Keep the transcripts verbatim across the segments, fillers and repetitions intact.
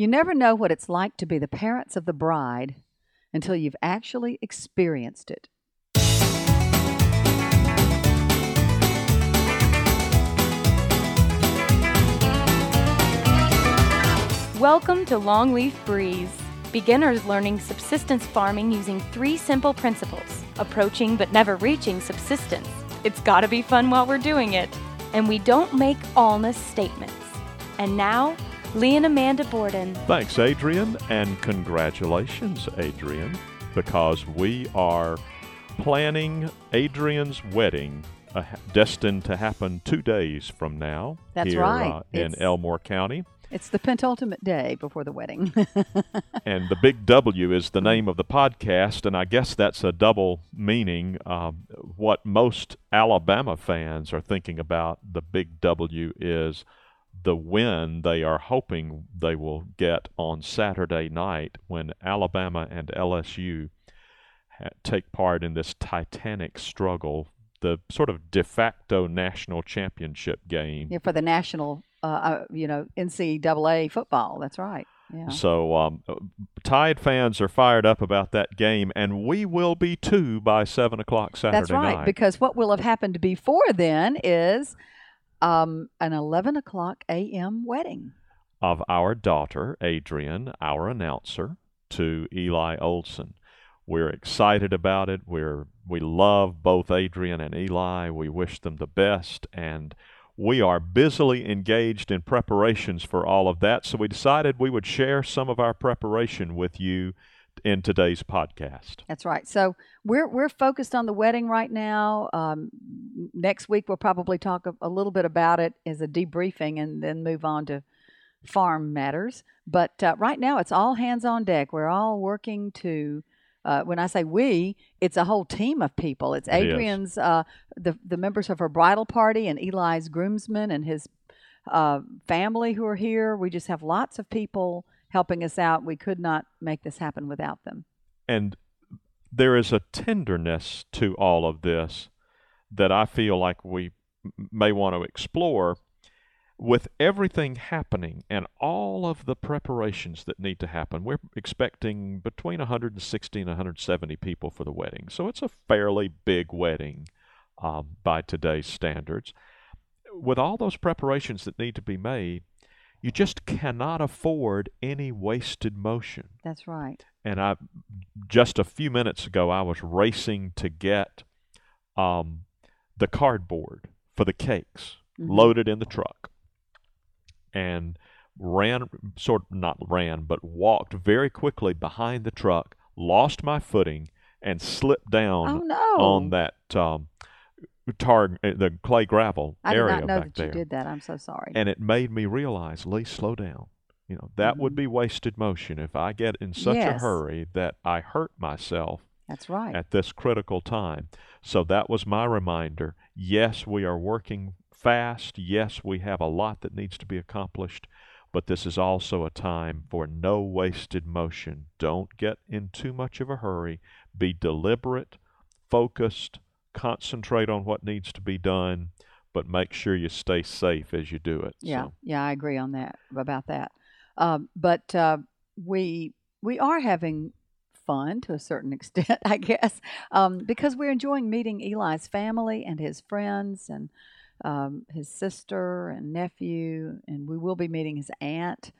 You never know what it's like to be the parents of the bride until you've actually experienced it. Welcome to Longleaf Breeze, beginners learning subsistence farming using three simple principles, approaching but never reaching subsistence. It's gotta be fun while we're doing it. And we don't make allness statements. And now, Lee and Amanda Borden. Thanks, Adrienne, and congratulations, Adrienne, because we are planning Adrienne's wedding uh, destined to happen two days from now. That's here, right. Uh, in it's... Elmore County. It's the penultimate day before the wedding. And the big W is the name of the podcast, and I guess that's a double meaning. Um, what most Alabama fans are thinking about, the big W, is the win they are hoping they will get on Saturday night when Alabama and L S U ha- take part in this titanic struggle, the sort of de facto national championship game. Yeah, for the national Uh, you know, N C double A football. That's right. Yeah. So um, Tide fans are fired up about that game, and we will be too by seven o'clock Saturday night. That's right, night. Because what will have happened before then is um, an eleven o'clock a.m. wedding. Of our daughter, Adrienne, our announcer, to Eli Olson. We're excited about it. We're We love both Adrienne and Eli. We wish them the best, and we are busily engaged in preparations for all of that, so we decided we would share some of our preparation with you in today's podcast. That's right. So we're we're focused on the wedding right now. Um, next week we'll probably talk a, a little bit about it as a debriefing and then move on to farm matters. But uh, right now it's all hands on deck. We're all working to... Uh, when I say we, it's a whole team of people. It's Adrienne's, uh, the the members of her bridal party, and Eli's groomsmen and his uh, family who are here. We just have lots of people helping us out. We could not make this happen without them. And there is a tenderness to all of this that I feel like we may want to explore. With everything happening and all of the preparations that need to happen, we're expecting between one hundred sixty and one hundred seventy people for the wedding. So it's a fairly big wedding um, by today's standards. With all those preparations that need to be made, you just cannot afford any wasted motion. That's right. And I just a few minutes ago, I was racing to get um, the cardboard for the cakes, mm-hmm, loaded in the truck. And ran, sort of not ran, but walked very quickly behind the truck, lost my footing, and slipped down oh, no. on that um, tar, the clay gravel I area back there. I did not know that there. You did that. I'm so sorry. And it made me realize, Lee, slow down. You know, that mm-hmm. would be wasted motion if I get in such yes. a hurry that I hurt myself. That's right. At this critical time. So that was my reminder. Yes, we are working fast. Yes, we have a lot that needs to be accomplished, but this is also a time for no wasted motion. Don't get in too much of a hurry. Be deliberate, focused, concentrate on what needs to be done, but make sure you stay safe as you do it. Yeah, so. yeah, I agree on that, about that. Um, but uh, we we are having fun to a certain extent, I guess, um, because we're enjoying meeting Eli's family and his friends and Um, his sister and nephew, and we will be meeting his aunt,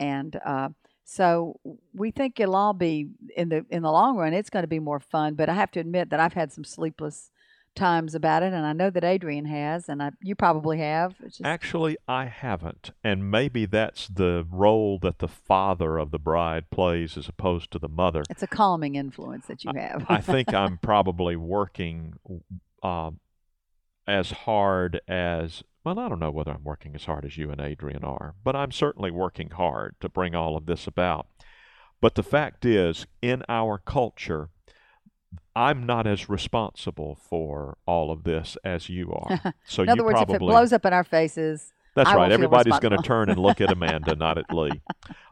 and uh, so we think it'll all be in the in the long run. It's going to be more fun, but I have to admit that I've had some sleepless times about it, and I know that Adrienne has, and I, you probably have. It's just... Actually, I haven't, and maybe that's the role that the father of the bride plays as opposed to the mother. It's a calming influence that you have. I, I think I'm probably working. Um, as hard as, well, I don't know whether I'm working as hard as you and Adrienne are, but I'm certainly working hard to bring all of this about. But the fact is, in our culture, I'm not as responsible for all of this as you are. So in other you words, probably, if it blows up in our faces, that's I right. Everybody's going to turn and look at Amanda, not at Lee.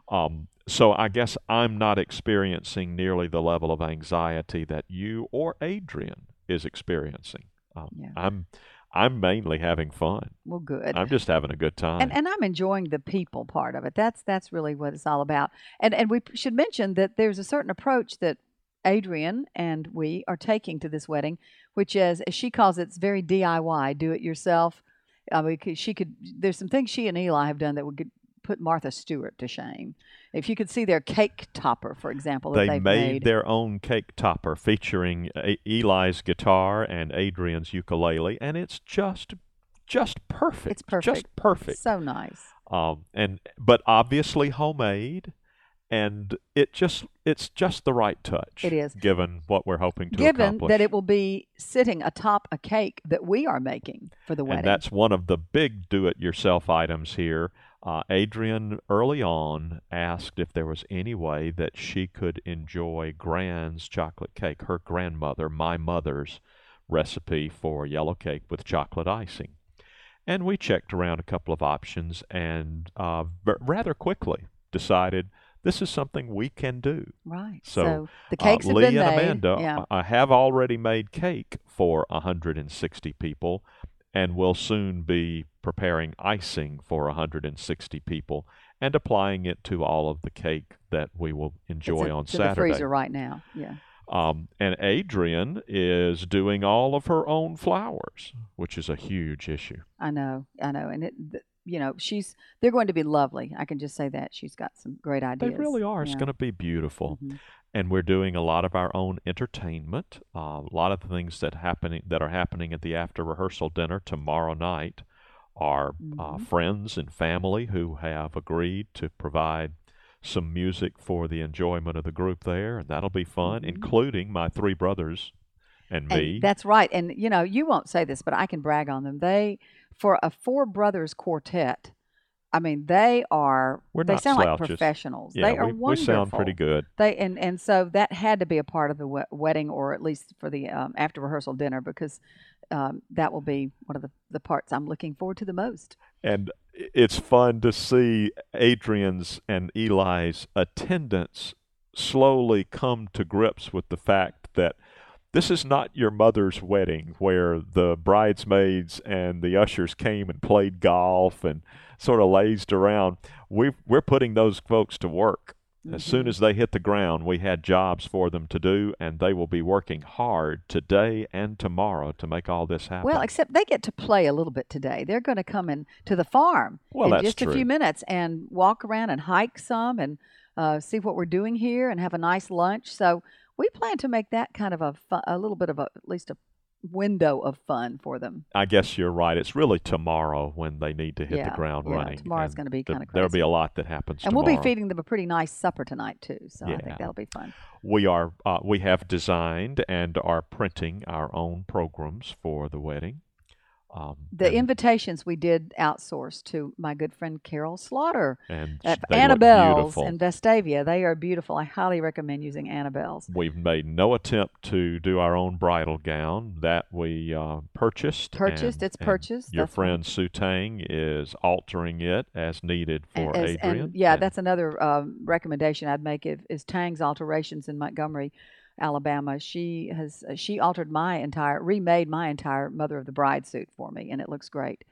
Um, so I guess I'm not experiencing nearly the level of anxiety that you or Adrienne is experiencing. Um, yeah. I'm I'm mainly having fun. Well, good. I'm just having a good time. And, and I'm enjoying the people part of it. That's that's really what it's all about. And and we should mention that there's a certain approach that Adrienne and we are taking to this wedding, which is, as she calls it, it's very D I Y, do it yourself. I mean, she could. There's some things she and Eli have done that would put Martha Stewart to shame. If you could see their cake topper, for example, they that made, made their own cake topper featuring A- Eli's guitar and Adrienne's ukulele, and it's just, just perfect. It's perfect. Just perfect. So nice. Um, and but obviously homemade. And it just it's just the right touch. It is. Given what we're hoping to given accomplish. Given that it will be sitting atop a cake that we are making for the wedding. And that's one of the big do-it-yourself items here. Uh, Adrienne early on asked if there was any way that she could enjoy Gran's chocolate cake, her grandmother, my mother's recipe for yellow cake with chocolate icing. And we checked around a couple of options and uh, rather quickly decided this is something we can do. Right. So, so the cakes uh, have Lee been made. Lee and Amanda yeah. uh, have already made cake for one hundred sixty people, and will soon be preparing icing for one hundred sixty people and applying it to all of the cake that we will enjoy it's a, on it's Saturday. It's in the freezer right now. Yeah. Um, and Adrienne is doing all of her own flowers, which is a huge issue. I know. I know. And it. Th- You know, she's they're going to be lovely. I can just say that. She's got some great ideas. They really are. Yeah. It's going to be beautiful. Mm-hmm. And we're doing a lot of our own entertainment, uh, a lot of the things that, happening, that are happening at the after-rehearsal dinner tomorrow night are mm-hmm. uh, friends and family who have agreed to provide some music for the enjoyment of the group there, and that'll be fun, mm-hmm. including my three brothers and me. And that's right. And, you know, you won't say this, but I can brag on them. They, for a four brothers quartet, I mean, they are, We're they sound slouches. Like professionals. Yeah, they are we, wonderful. We sound pretty good. They and, and so that had to be a part of the we- wedding, or at least for the um, after rehearsal dinner, because um, that will be one of the, the parts I'm looking forward to the most. And it's fun to see Adrienne's and Eli's attendants slowly come to grips with the fact that this is not your mother's wedding where the bridesmaids and the ushers came and played golf and sort of lazed around. We've, we're putting those folks to work. Mm-hmm. As soon as they hit the ground, we had jobs for them to do, and they will be working hard today and tomorrow to make all this happen. Well, except they get to play a little bit today. They're going to come in to the farm well, in that's just true. a few minutes and walk around and hike some and uh, see what we're doing here and have a nice lunch. So we plan to make that kind of a, fun, a little bit of a, at least a window of fun for them. I guess you're right. It's really tomorrow when they need to hit yeah, the ground yeah, running. Tomorrow's going to be kind of crazy. There'll be a lot that happens and tomorrow. And we'll be feeding them a pretty nice supper tonight, too. So yeah. I think that'll be fun. We are. Uh, we have designed and are printing our own programs for the wedding. Um, the invitations we did outsource to my good friend Carol Slaughter and at Annabelle's in Vestavia. They are beautiful. I highly recommend using Annabelle's. We've made no attempt to do our own bridal gown that we uh, purchased. Purchased, and, it's and purchased. Your that's friend Sue Tang is altering it as needed for as, Adrienne. And, yeah, and that's another um, recommendation I'd make is, is Tang's Alterations in Montgomery, Alabama. She has uh, she altered my entire, remade my entire Mother of the Bride suit for me, and it looks great.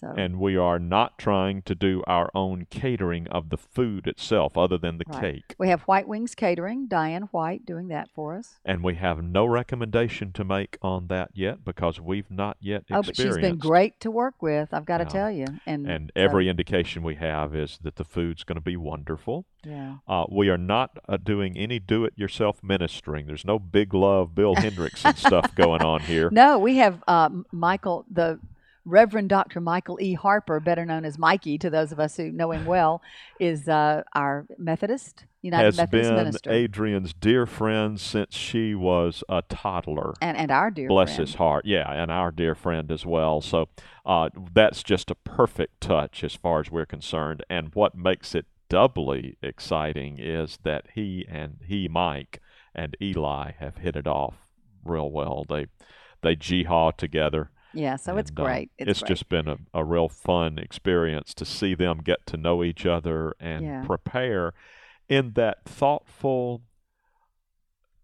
So. And we are not trying to do our own catering of the food itself, other than the right. cake. We have White Wings Catering, Diane White doing that for us. And we have no recommendation to make on that yet because we've not yet experienced. Oh, but she's been great to work with, I've got to yeah. tell you. And, and so. every indication we have is that the food's going to be wonderful. Yeah. Uh, we are not uh, doing any do-it-yourself ministering. There's no Big Love, Bill Hendrickson stuff going on here. No, we have uh, Michael, the Reverend Doctor Michael E. Harper, better known as Mikey to those of us who know him well, is uh, our Methodist, United Has Methodist minister. Has been Adrienne's dear friend since she was a toddler. And, and our dear Bless friend. Bless his heart. Yeah, and our dear friend as well. So uh, that's just a perfect touch as far as we're concerned. And what makes it doubly exciting is that he and he, Mike, and Eli have hit it off real well. They, they gee-haw together. Yeah, so and, it's great. It's, uh, it's great. Just been a, a real fun experience to see them get to know each other and yeah. prepare in that thoughtful,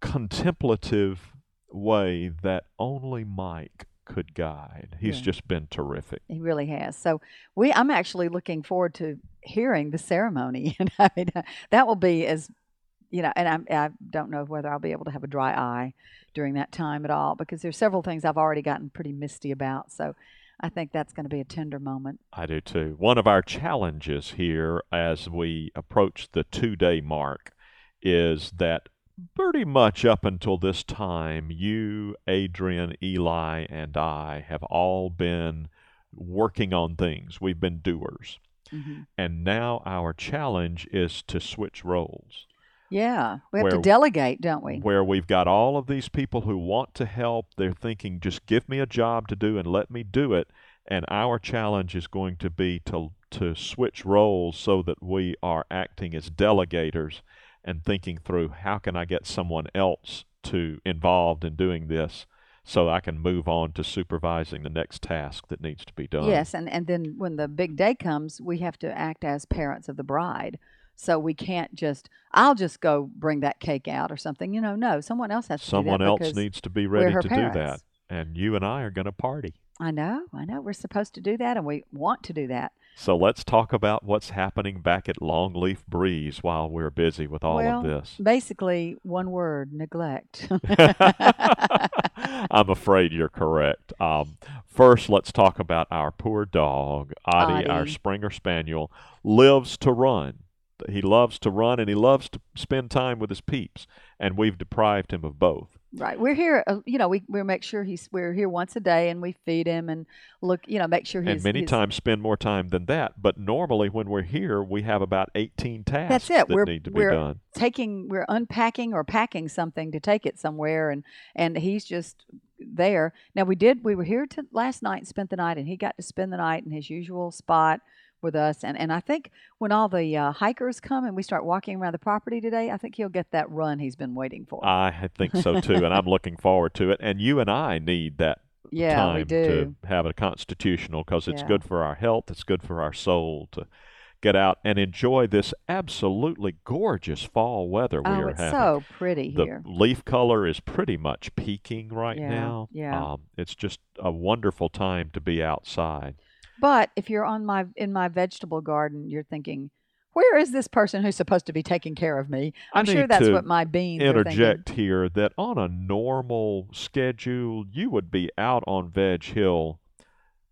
contemplative way that only Mike could guide. He's yeah. just been terrific. He really has. So we, I'm actually looking forward to hearing the ceremony. And I mean, that will be as, you know, and I'm, I don't know whether I'll be able to have a dry eye during that time at all, because there's several things I've already gotten pretty misty about. So I think that's going to be a tender moment. I do too. One of our challenges here as we approach the two-day mark is that pretty much up until this time, you, Adrienne, Eli, and I have all been working on things. We've been doers. Mm-hmm. And now our challenge is to switch roles. Yeah. We have where, to delegate, don't we? Where we've got all of these people who want to help. They're thinking, just give me a job to do and let me do it. And our challenge is going to be to to switch roles so that we are acting as delegators and thinking through, how can I get someone else to involved in doing this so I can move on to supervising the next task that needs to be done. Yes, and, and then when the big day comes, we have to act as parents of the bride. So we can't just, I'll just go bring that cake out or something. You know, no, someone else has to someone do that. Someone else needs to be ready to parents. do that. And you and I are going to party. I know, I know. We're supposed to do that, and we want to do that. So let's talk about what's happening back at Longleaf Breeze while we're busy with all well, of this. Basically, one word, neglect. I'm afraid you're correct. Um, first, let's talk about our poor dog, Odie, Odie, our Springer Spaniel, lives to run. He loves to run, and he loves to spend time with his peeps, and we've deprived him of both. Right. We're here, uh, you know, we we make sure he's, we're here once a day, and we feed him and look, you know, make sure he's. And many his, times spend more time than that. But normally when we're here, we have about eighteen tasks that's it. that we're, need to we're be done. Taking, we're unpacking or packing something to take it somewhere, and, and he's just there. Now, we did, we were here to, last night and spent the night, and he got to spend the night in his usual spot with us. And, and I think when all the uh, hikers come and we start walking around the property today, I think he'll get that run he's been waiting for. I think so, too, and I'm looking forward to it. And you and I need that yeah, time to have a constitutional, because it's yeah. good for our health, it's good for our soul to get out and enjoy this absolutely gorgeous fall weather we oh, are it's having. so pretty the here. The leaf color is pretty much peaking right yeah, now. Yeah. Um, it's just a wonderful time to be outside. But if you're on my in my vegetable garden, you're thinking, where is this person who's supposed to be taking care of me? I'm sure that's what my beans are thinking. Interject here that on a normal schedule, you would be out on Veg Hill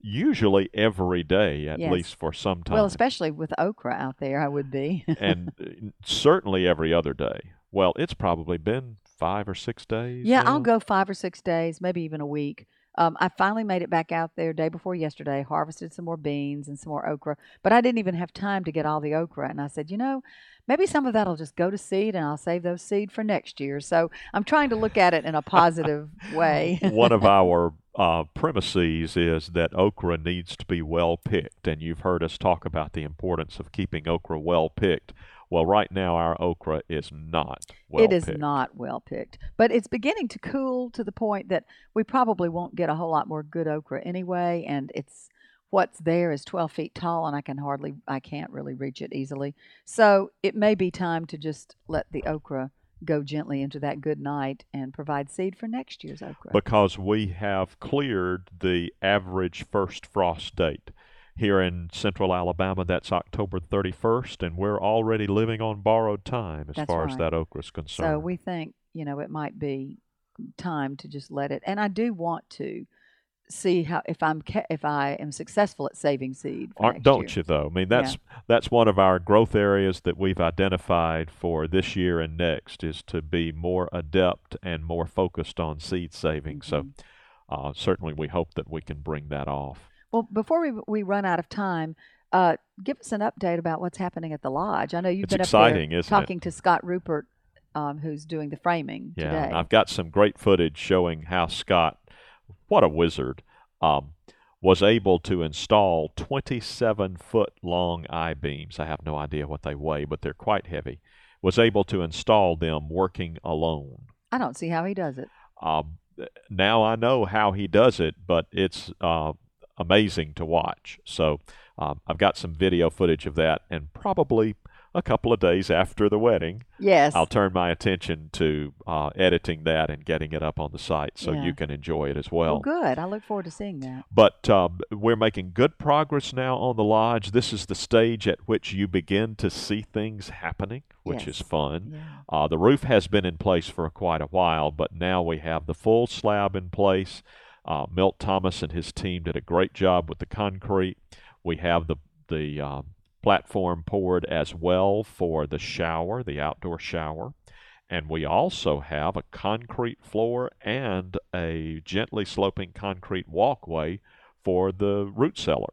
usually every day, at yes. least for some time. Well, especially with okra out there, I would be. And certainly every other day. Well, it's probably been five or six days. Yeah, now. I'll go five or six days, maybe even a week. Um, I finally made it back out there day before yesterday, harvested some more beans and some more okra, but I didn't even have time to get all the okra. And I said, you know, maybe some of that will just go to seed, and I'll save those seed for next year. So I'm trying to look at it in a positive way. One of our uh, premises is that okra needs to be well picked. And you've heard us talk about the importance of keeping okra well picked. Well, right now our okra is not well picked. It is not well picked. But it's beginning to cool to the point that we probably won't get a whole lot more good okra anyway. And it's what's there is twelve feet tall, and I can hardly, I can't really reach it easily. So it may be time to just let the okra go gently into that good night and provide seed for next year's okra. Because we have cleared the average first frost date. Here in central Alabama, that's October thirty-first, and we're already living on borrowed time as that's far right. as that okra is concerned. So we think, you know, it might be time to just let it. And I do want to see how if I'm if I am successful at saving seed. For next don't year. you though? I mean, that's yeah. that's one of our growth areas that we've identified for this year and next is to be more adept and more focused on seed saving. Mm-hmm. So uh, certainly, we hope that we can bring that off. Well, before we we run out of time, uh, give us an update about what's happening at the lodge. I know you've it's been exciting, up there talking it? to Scott Rupert, um, who's doing the framing yeah, today. Yeah, I've got some great footage showing how Scott, what a wizard, um, was able to install twenty-seven-foot-long I-beams. I have no idea what they weigh, but they're quite heavy. Was able to install them working alone. I don't see how he does it. Uh, now I know how he does it, but it's... Uh, amazing to watch. So um, I've got some video footage of that and probably a couple of days after the wedding, yes, I'll turn my attention to uh, editing that and getting it up on the site so yeah. you can enjoy it as well. Oh, good. I look forward to seeing that. But um, we're making good progress now on the lodge. This is the stage at which you begin to see things happening, which yes. is fun. Yeah. Uh, the roof has been in place for quite a while, but now we have the full slab in place. Uh, Milt Thomas and his team did a great job with the concrete. We have the the uh, platform poured as well for the shower, the outdoor shower. And we also have a concrete floor and a gently sloping concrete walkway for the root cellar,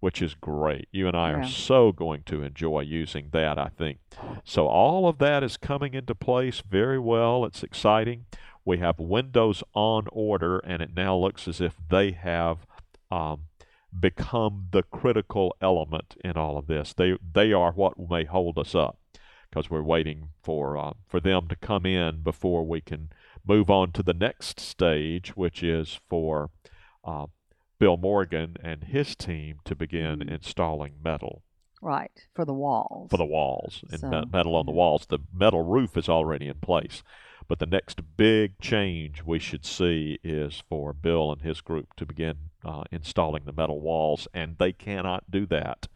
which is great. You and I yeah. are so going to enjoy using that, I think. So all of that is coming into place very well. It's exciting. We have windows on order, and it now looks as if they have um, become the critical element in all of this. They they are what may hold us up, because we're waiting for uh, for them to come in before we can move on to the next stage, which is for uh, Bill Morgan and his team to begin installing metal. Right, for the walls. For the walls, and so, me- metal on the walls. The metal roof is already in place. But the next big change we should see is for Bill and his group to begin uh, installing the metal walls, and they cannot do that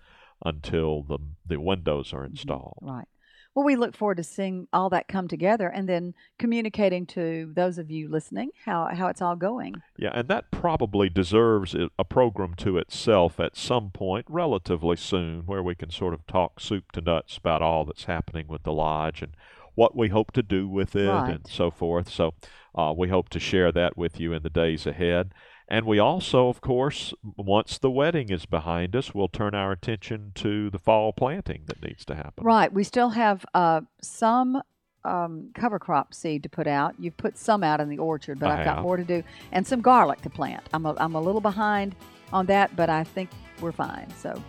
until the the windows are installed. Mm-hmm. Right. Well, we look forward to seeing all that come together and then communicating to those of you listening how, how it's all going. Yeah, and that probably deserves a program to itself at some point relatively soon, where we can sort of talk soup to nuts about all that's happening with the lodge and what we hope to do with it right. and so forth. So uh, we hope to share that with you in the days ahead. And we also, of course, once the wedding is behind us, we'll turn our attention to the fall planting that needs to happen. Right. We still have uh, some um, cover crop seed to put out. You've put some out in the orchard, but I I've have. got more to do. And some garlic to plant. I'm a, I'm a little behind on that, but I think we're fine. So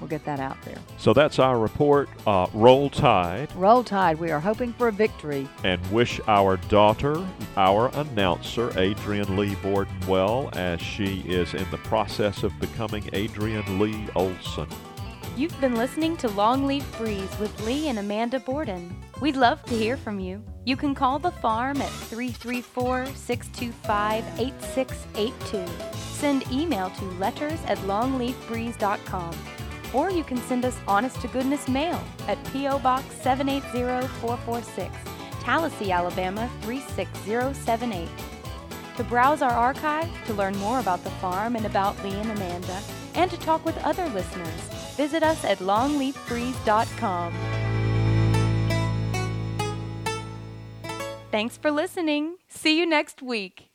we'll get that out there. So that's our report. Uh, roll Tide. Roll Tide. We are hoping for a victory. And wish our daughter, our announcer, Adrienne Lee Borden, well, as she is in the process of becoming Adrienne Lee Olson. You've been listening to Longleaf Breeze with Lee and Amanda Borden. We'd love to hear from you. You can call the farm at three three four, six two five, eight six eight two. Send email to letters at longleaf breeze dot com. Or you can send us honest-to-goodness mail at P O. Box seven eight zero four four six, Tallassee, Alabama three six zero seven eight. To browse our archive, to learn more about the farm and about Lee and Amanda, and to talk with other listeners, visit us at longleaf breeze dot com. Thanks for listening. See you next week.